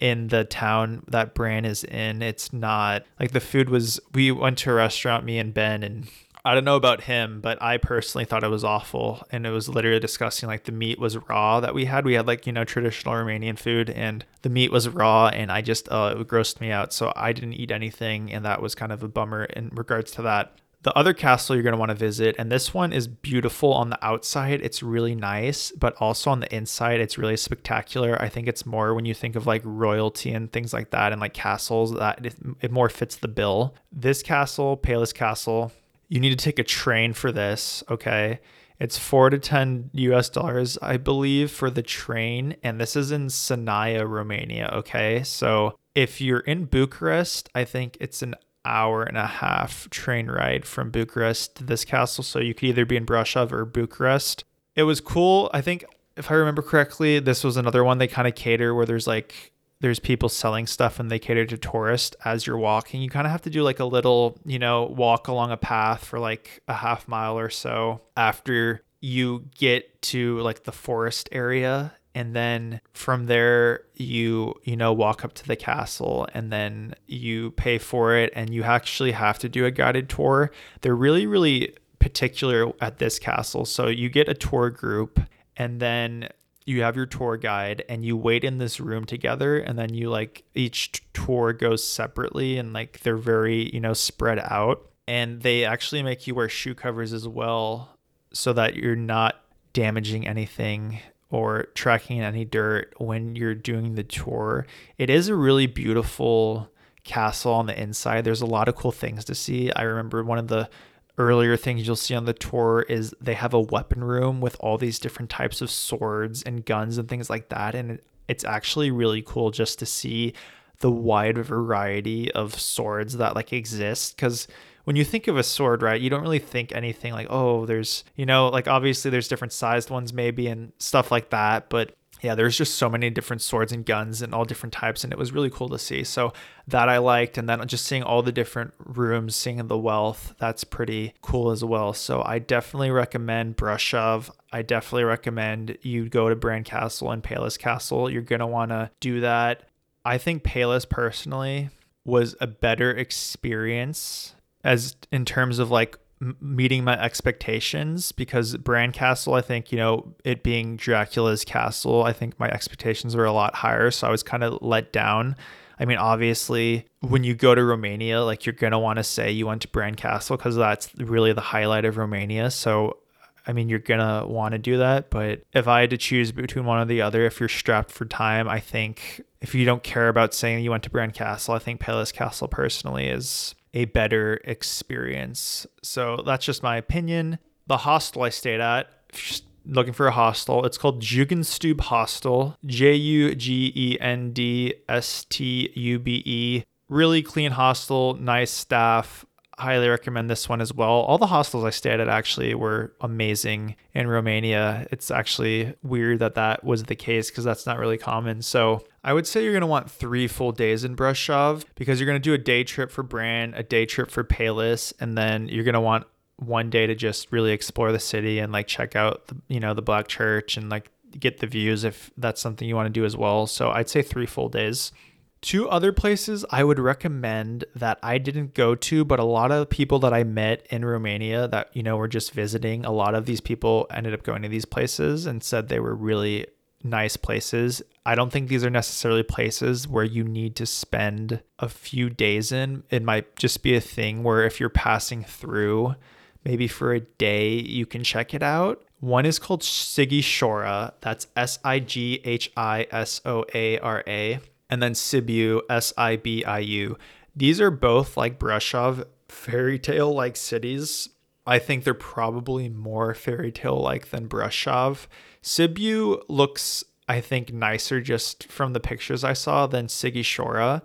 in the town that Bran is in. It's not like the food was, we went to a restaurant, me and Ben, and I don't know about him, but I personally thought it was awful. And it was literally disgusting. Like the meat was raw that we had. We had like, you know, traditional Romanian food and the meat was raw, and I just, it grossed me out. So I didn't eat anything. And that was kind of a bummer in regards to that. The other castle you're going to want to visit, and this one is beautiful on the outside. It's really nice, but also on the inside, it's really spectacular. I think it's more when you think of like royalty and things like that and like castles that it more fits the bill. This castle, Peleș Castle, you need to take a train for this, okay? It's $4 to $10 US, I believe, for the train. And this is in Sinaia, Romania, okay? So if you're in Bucharest, I think it's an 1.5-hour train ride from Bucharest to this castle. So you could either be in Brasov or Bucharest. It was cool. I think if I remember correctly, this was another one they kind of cater where there's people selling stuff and they cater to tourists as you're walking. You kind of have to do like a little, walk along a path for like a half mile or so after you get to like the forest area. And then from there, you walk up to the castle and then you pay for it and you actually have to do a guided tour. They're really, really particular at this castle. So you get a tour group and then you have your tour guide and you wait in this room together, and then you like each tour goes separately and like they're very, spread out, and they actually make you wear shoe covers as well so that you're not damaging anything or tracking in any dirt when you're doing the tour. It is a really beautiful castle on the inside. There's a lot of cool things to see. I remember one of the earlier things you'll see on the tour is they have a weapon room with all these different types of swords and guns and things like that. And it's actually really cool just to see the wide variety of swords that like exist. Because when you think of a sword, right, you don't really think anything like, oh, there's, like obviously there's different sized ones maybe and stuff like that. But yeah, there's just so many different swords and guns and all different types. And it was really cool to see. So that I liked. And then just seeing all the different rooms, seeing the wealth, that's pretty cool as well. So I definitely recommend Brasov. I definitely recommend you go to Bran Castle and Peleș Castle. You're going to want to do that. I think Peleș personally was a better experience as in terms of like meeting my expectations, because Bran Castle, I think, it being Dracula's castle, I think my expectations were a lot higher. So I was kind of let down. I mean, obviously when you go to Romania, like you're going to want to say you went to Bran Castle because that's really the highlight of Romania. So, I mean, you're going to want to do that. But if I had to choose between one or the other, if you're strapped for time, I think if you don't care about saying you went to Bran Castle, I think Peleș Castle personally is a better experience. So that's just my opinion. The hostel I stayed at, if you're looking for a hostel, it's called Jugendstube Hostel, Jugendstube. Really clean hostel, nice staff. Highly recommend this one as well. All the hostels I stayed at actually were amazing in Romania. It's actually weird that was the case because that's not really common. So I would say you're going to want 3 full days in Brasov, because you're going to do a day trip for Bran, a day trip for Peleș, and then you're going to want one day to just really explore the city and like check out the Black Church and like get the views if that's something you want to do as well. So I'd say 3 full days. 2 other places I would recommend that I didn't go to, but a lot of people that I met in Romania that, were just visiting, a lot of these people ended up going to these places and said they were really nice places. I don't think these are necessarily places where you need to spend a few days in. It might just be a thing where if you're passing through, maybe for a day, you can check it out. One is called Sighișoara. That's Sighișoara. And then Sibiu, Sibiu. These are both like Brasov fairy tale like cities. I think they're probably more fairy tale like than Brasov. Sibiu looks, I think, nicer just from the pictures I saw than Sighișoara.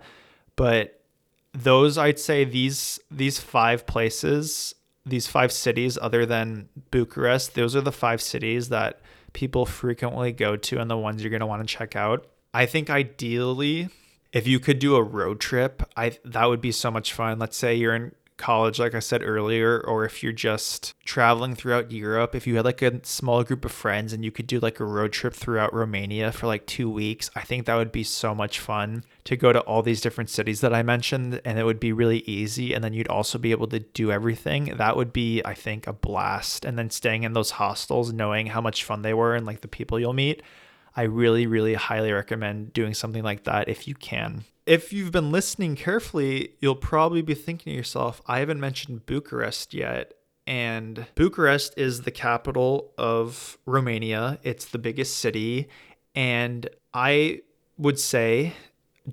But those, I'd say these 5 places, these 5 cities other than Bucharest, those are the 5 cities that people frequently go to and the ones you're going to want to check out. I think ideally, if you could do a road trip, that would be so much fun. Let's say you're in college, like I said earlier, or if you're just traveling throughout Europe, if you had like a small group of friends and you could do like a road trip throughout Romania for like 2 weeks, I think that would be so much fun to go to all these different cities that I mentioned, and it would be really easy. And then you'd also be able to do everything. That would be, I think, a blast. And then staying in those hostels, knowing how much fun they were and like the people you'll meet. I really, really highly recommend doing something like that if you can. If you've been listening carefully, you'll probably be thinking to yourself, I haven't mentioned Bucharest yet. And Bucharest is the capital of Romania. It's the biggest city. And I would say,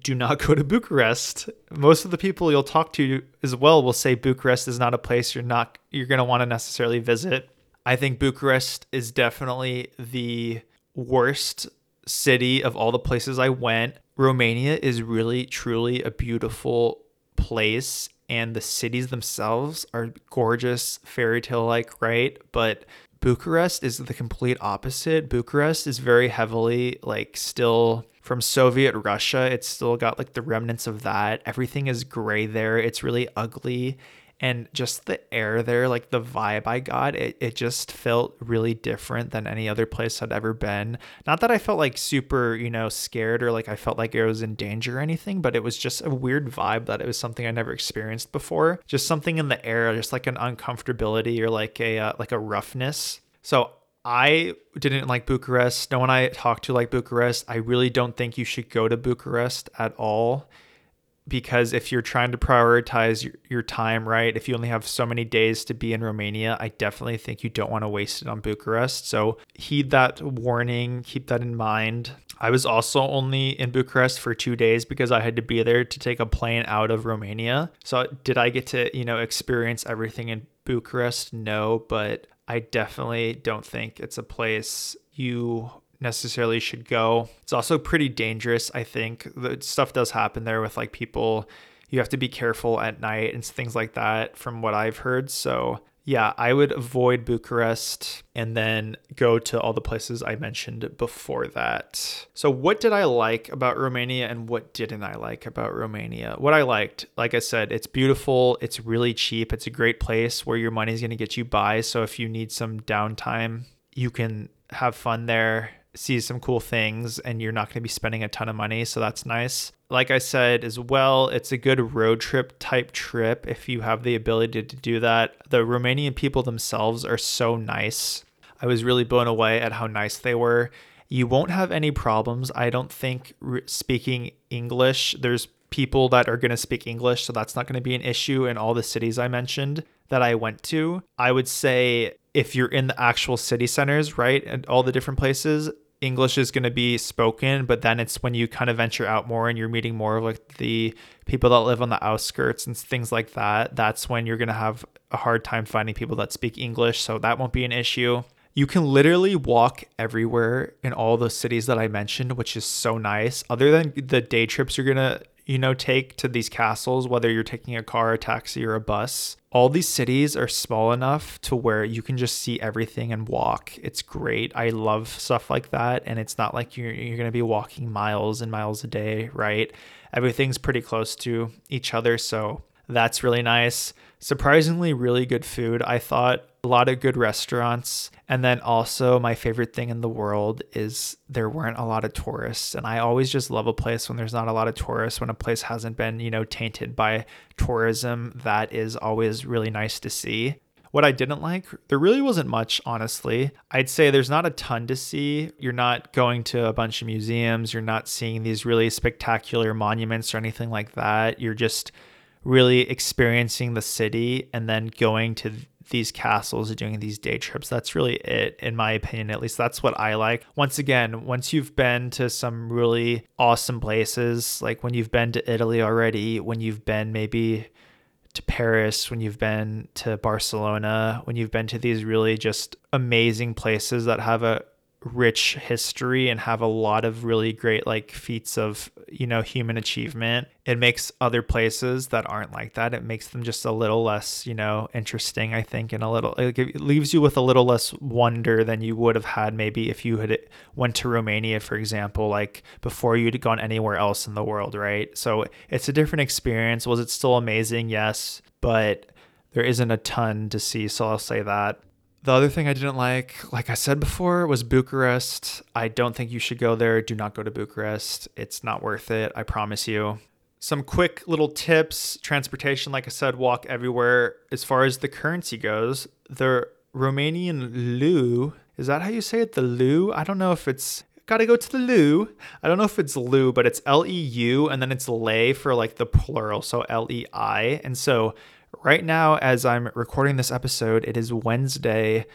do not go to Bucharest. Most of the people you'll talk to as well will say Bucharest is not a place you're going to want to necessarily visit. I think Bucharest is definitely the worst city of all the places I went. Romania is really, truly a beautiful place. and the cities themselves are gorgeous, fairy tale-like, right? But Bucharest is the complete opposite. Bucharest is very heavily like still from Soviet Russia. It's still got like the remnants of that. Everything is gray there. It's really ugly. And just the air there, like the vibe I got, it just felt really different than any other place I'd ever been. Not that I felt like super, scared or like I felt like I was in danger or anything, but it was just a weird vibe that it was something I never experienced before. Just something in the air, just like an uncomfortability or like a roughness. So I didn't like Bucharest. No one I talked to liked Bucharest. I really don't think you should go to Bucharest at all. Because if you're trying to prioritize your time, right, if you only have so many days to be in Romania, I definitely think you don't want to waste it on Bucharest. So heed that warning, keep that in mind. I was also only in Bucharest for 2 days because I had to be there to take a plane out of Romania. So did I get to, experience everything in Bucharest? No, but I definitely don't think it's a place you necessarily should go. It's also pretty dangerous. I think the stuff does happen there with like people. You have to be careful at night and things like that from what I've heard. So yeah, I would avoid Bucharest and then go to all the places I mentioned before that. So what did I like about Romania and what didn't I like about Romania? What I liked, like I said, it's beautiful. It's really cheap. It's a great place where your money is going to get you by. So if you need some downtime, you can have fun there, see some cool things, and you're not going to be spending a ton of money. So that's nice. Like I said as well, it's a good road trip type trip if you have the ability to do that. The Romanian people themselves are so nice. I was really blown away at how nice they were. You won't have any problems, I don't think, speaking English. There's people that are going to speak English, so that's not going to be an issue in all the cities I mentioned that I went to. I would say if you're in the actual city centers, right, and all the different places, English is going to be spoken, but then it's when you kind of venture out more and you're meeting more of like the people that live on the outskirts and things like that, that's when you're going to have a hard time finding people that speak English, so that won't be an issue. You can literally walk everywhere in all those cities that I mentioned, which is so nice. Other than the day trips you're going to take to these castles, whether you're taking a car, a taxi, or a bus. All these cities are small enough to where you can just see everything and walk. It's great. I love stuff like that. And it's not like you're going to be walking miles and miles a day, right? Everything's pretty close to each other. So that's really nice. Surprisingly, really good food. I thought a lot of good restaurants. And then also my favorite thing in the world is there weren't a lot of tourists. And I always just love a place when there's not a lot of tourists, when a place hasn't been, tainted by tourism. That is always really nice to see. What I didn't like, there really wasn't much, honestly. I'd say there's not a ton to see. You're not going to a bunch of museums. You're not seeing these really spectacular monuments or anything like that. You're just really experiencing the city and then going to these castles and doing these day trips. That's really it, in my opinion. At least that's what I like. Once again, once you've been to some really awesome places, like when you've been to Italy already, when you've been maybe to Paris, when you've been to Barcelona, when you've been to these really just amazing places that have a rich history and have a lot of really great like feats of human achievement, it makes other places that aren't like that, it makes them just a little less interesting, I think, and it leaves you with a little less wonder than you would have had maybe if you had went to Romania, for example, like before you'd gone anywhere else in the world, right? So it's a different experience. Was it still amazing? Yes, but there isn't a ton to see, so I'll say that. The other thing I didn't like I said before, was Bucharest. I don't think you should go there. Do not go to Bucharest. It's not worth it, I promise you. Some quick little tips. Transportation, like I said, walk everywhere. As far as the currency goes, the Romanian leu, is that how you say it? The leu? I don't know if it's... Gotta go to the loo. I don't know if it's loo, but it's L-E-U, and then it's lei for like the plural, so L-E-I. And so right now, as I'm recording this episode, it is Wednesday,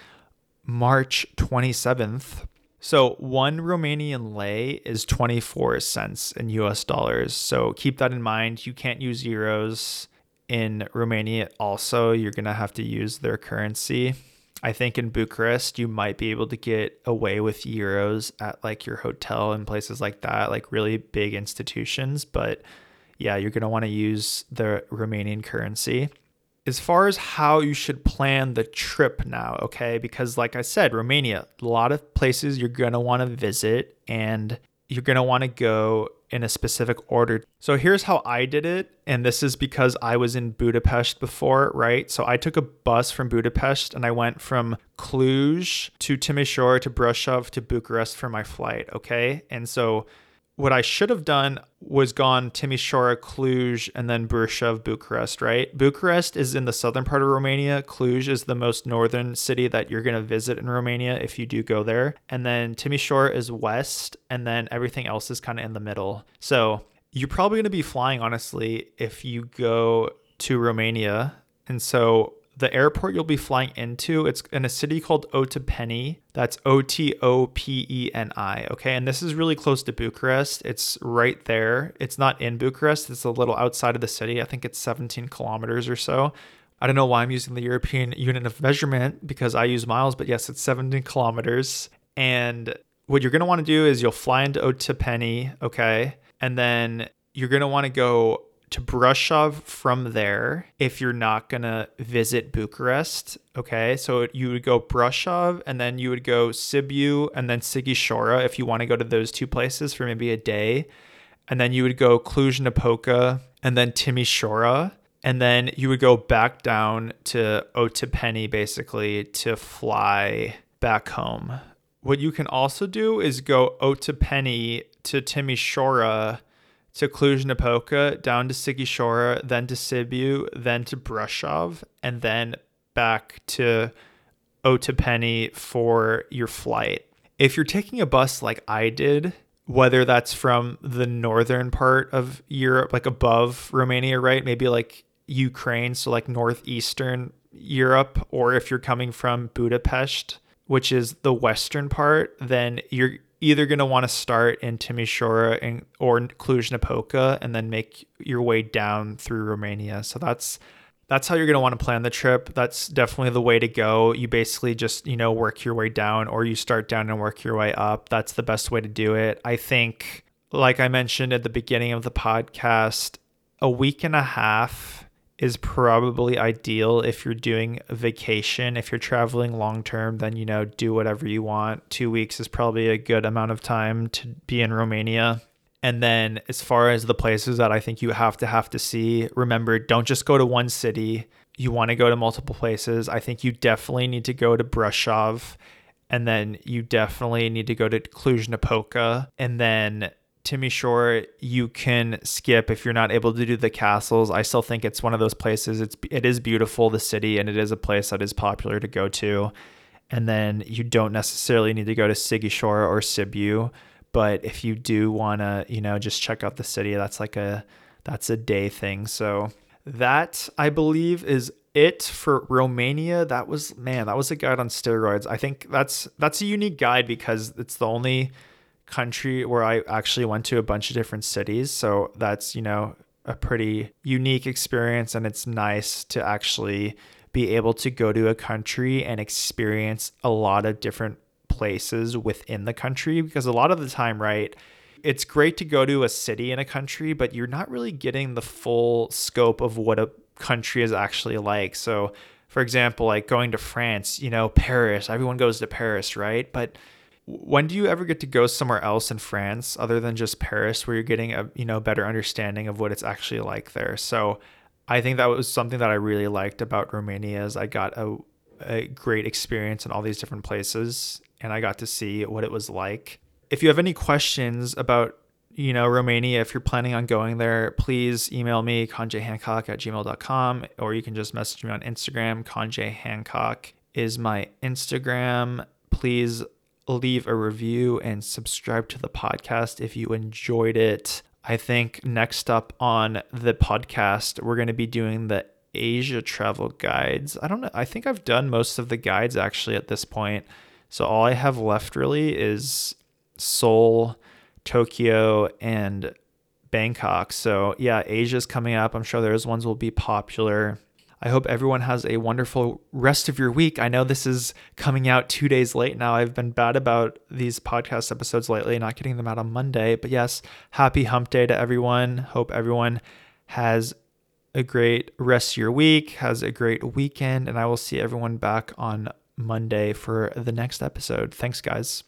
March 27th. So one Romanian lei is 24 cents in US dollars. So keep that in mind. You can't use euros in Romania. Also, you're gonna have to use their currency. I think in Bucharest, you might be able to get away with euros at like your hotel and places like that, like really big institutions. But yeah, you're going to want to use the remaining currency. As far as how you should plan the trip now, okay? Because like I said, Romania, a lot of places you're going to want to visit and you're going to want to go in a specific order. So here's how I did it. And this is because I was in Budapest before, right? So I took a bus from Budapest and I went from Cluj to Timișoara to Brasov to Bucharest for my flight, okay? And so what I should have done was gone Timișoara, Cluj, and then Brasov, Bucharest, right? Bucharest is in the southern part of Romania. Cluj is the most northern city that you're going to visit in Romania if you do go there. And then Timișoara is west, and then everything else is kind of in the middle. So you're probably going to be flying, honestly, if you go to Romania. And so the airport you'll be flying into, it's in a city called Otopeni. That's Otopeni, okay? And this is really close to Bucharest. It's right there. It's not in Bucharest. It's a little outside of the city. I think it's 17 kilometers or so. I don't know why I'm using the European unit of measurement because I use miles, but yes, it's 17 kilometers. And what you're going to want to do is you'll fly into Otopeni, okay? And then you're going to want to go to Brasov from there if you're not going to visit Bucharest, okay? So you would go Brasov and then you would go Sibiu and then Sighișoara if you want to go to those two places for maybe a day. And then you would go Cluj-Napoca and then Timișoara. And then you would go back down to Otopeni basically to fly back home. What you can also do is go Otopeni to Timișoara to Cluj-Napoca, down to Sighișoara, then to Sibiu, then to Brasov, and then back to Otopeni for your flight. If you're taking a bus like I did, whether that's from the northern part of Europe, like above Romania, right? Maybe like Ukraine, so like northeastern Europe, or if you're coming from Budapest, which is the western part, then you're either going to want to start in Timișoara or Cluj-Napoca and then make your way down through Romania. So that's how you're going to want to plan the trip. That's definitely the way to go. You basically just, you know, work your way down, or you start down and work your way up. That's the best way to do it. I think, like I mentioned at the beginning of the podcast, a week and a half is probably ideal if you're doing a vacation. If you're traveling long-term, then, you know, do whatever you want. 2 weeks is probably a good amount of time to be in Romania. And then as far as the places that I think you have to see, remember, don't just go to one city. You want to go to multiple places. I think you definitely need to go to Brasov, and then you definitely need to go to Cluj-Napoca, and then Timișoara you can skip if you're not able to do the castles. I still think it's one of those places. It is beautiful, the city, and it is a place that is popular to go to. And then you don't necessarily need to go to Sighișoara or Sibiu, but if you do want to, you know, just check out the city, that's a day thing. So that, I believe, is it for Romania. That was a guide on steroids. I think that's a unique guide because it's the only country where I actually went to a bunch of different cities. So that's, you know, a pretty unique experience, and it's nice to actually be able to go to a country and experience a lot of different places within the country, because a lot of the time, right, it's great to go to a city in a country, but you're not really getting the full scope of what a country is actually like. So for example, like going to France, you know, Paris, everyone goes to Paris, right? But when do you ever get to go somewhere else in France other than just Paris, where you're getting a, you know, better understanding of what it's actually like there? So I think that was something that I really liked about Romania, is I got a great experience in all these different places, and I got to see what it was like. If you have any questions about, you know, Romania, if you're planning on going there, please email me, conjhancock@gmail.com, or you can just message me on Instagram. Conjhancock is my Instagram. Please leave a review and subscribe to the podcast if you enjoyed it. I think next up on the podcast, we're going to be doing the Asia travel guides. I don't know. I think I've done most of the guides actually at this point. So all I have left really is Seoul, Tokyo, and Bangkok. So yeah, Asia's coming up. I'm sure those ones will be popular. I hope everyone has a wonderful rest of your week. I know this is coming out 2 days late now. I've been bad about these podcast episodes lately, not getting them out on Monday. But yes, happy hump day to everyone. Hope everyone has a great rest of your week, has a great weekend, and I will see everyone back on Monday for the next episode. Thanks, guys.